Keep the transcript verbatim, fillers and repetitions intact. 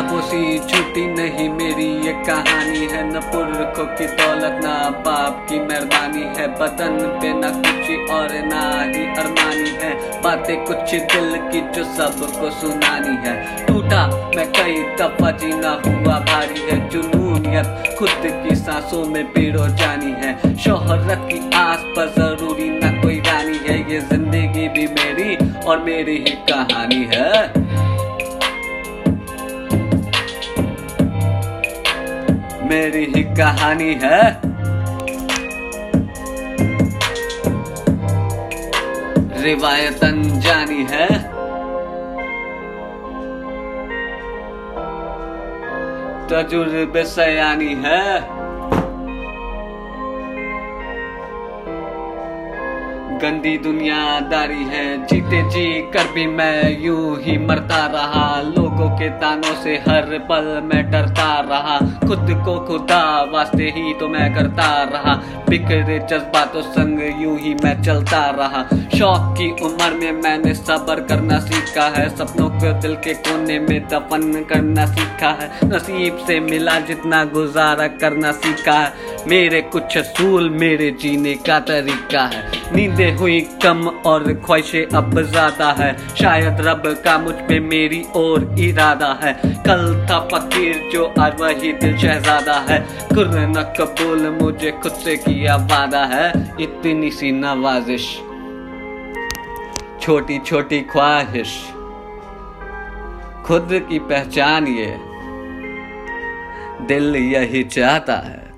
ख्वाबों से छूटी नहीं मेरी ये कहानी है, न पुरखों की दौलत ना बाप की मेहरबानी है। बदन पे ना कुछ और ना ही अरमानी है, बातें कुछ दिल की जो सबको सुनानी है। टूटा मैं कई दफा जीना हुआ भारी है, जुनूनियत खुद की सांसों में पीड़ो जानी है। शोहरत की आस पर जरूरी ना कोई रानी है, ये जिंदगी भी मेरी और मेरी ही कहानी है। मेरी ही कहानी है। रिवायत अनजानी है, तजुर्बे सयानी है। गंदी दुनियादारी है, जीते जी कर भी मैं यूं ही मरता रहा। लोगों के तानों से हर पल मैं डरता रहा, खुद को खुदा वास्ते ही तो मैं करता रहा। बिखरे जज्बातों संग यूं ही मैं चलता रहा, शौक की उम्र में मैंने सब्र करना सीखा है। सपनों को दिल के कोने में दफन करना सीखा है, नसीब से मिला जितना गुजारा करना सीखा है। मेरे कुछ असूल मेरे जीने का तरीका है, नींदे हुई कम और ख्वाहिशें अब ज्यादा है। शायद रब का मुझ पे मेरी और इरादा है, कल था फकीर जो आज वही दिल शहजादा है। कुर न कबूल मुझे खुद से किया वादा है, इतनी सी नवाजिश छोटी छोटी ख्वाहिश खुद की पहचान, ये दिल यही चाहता है।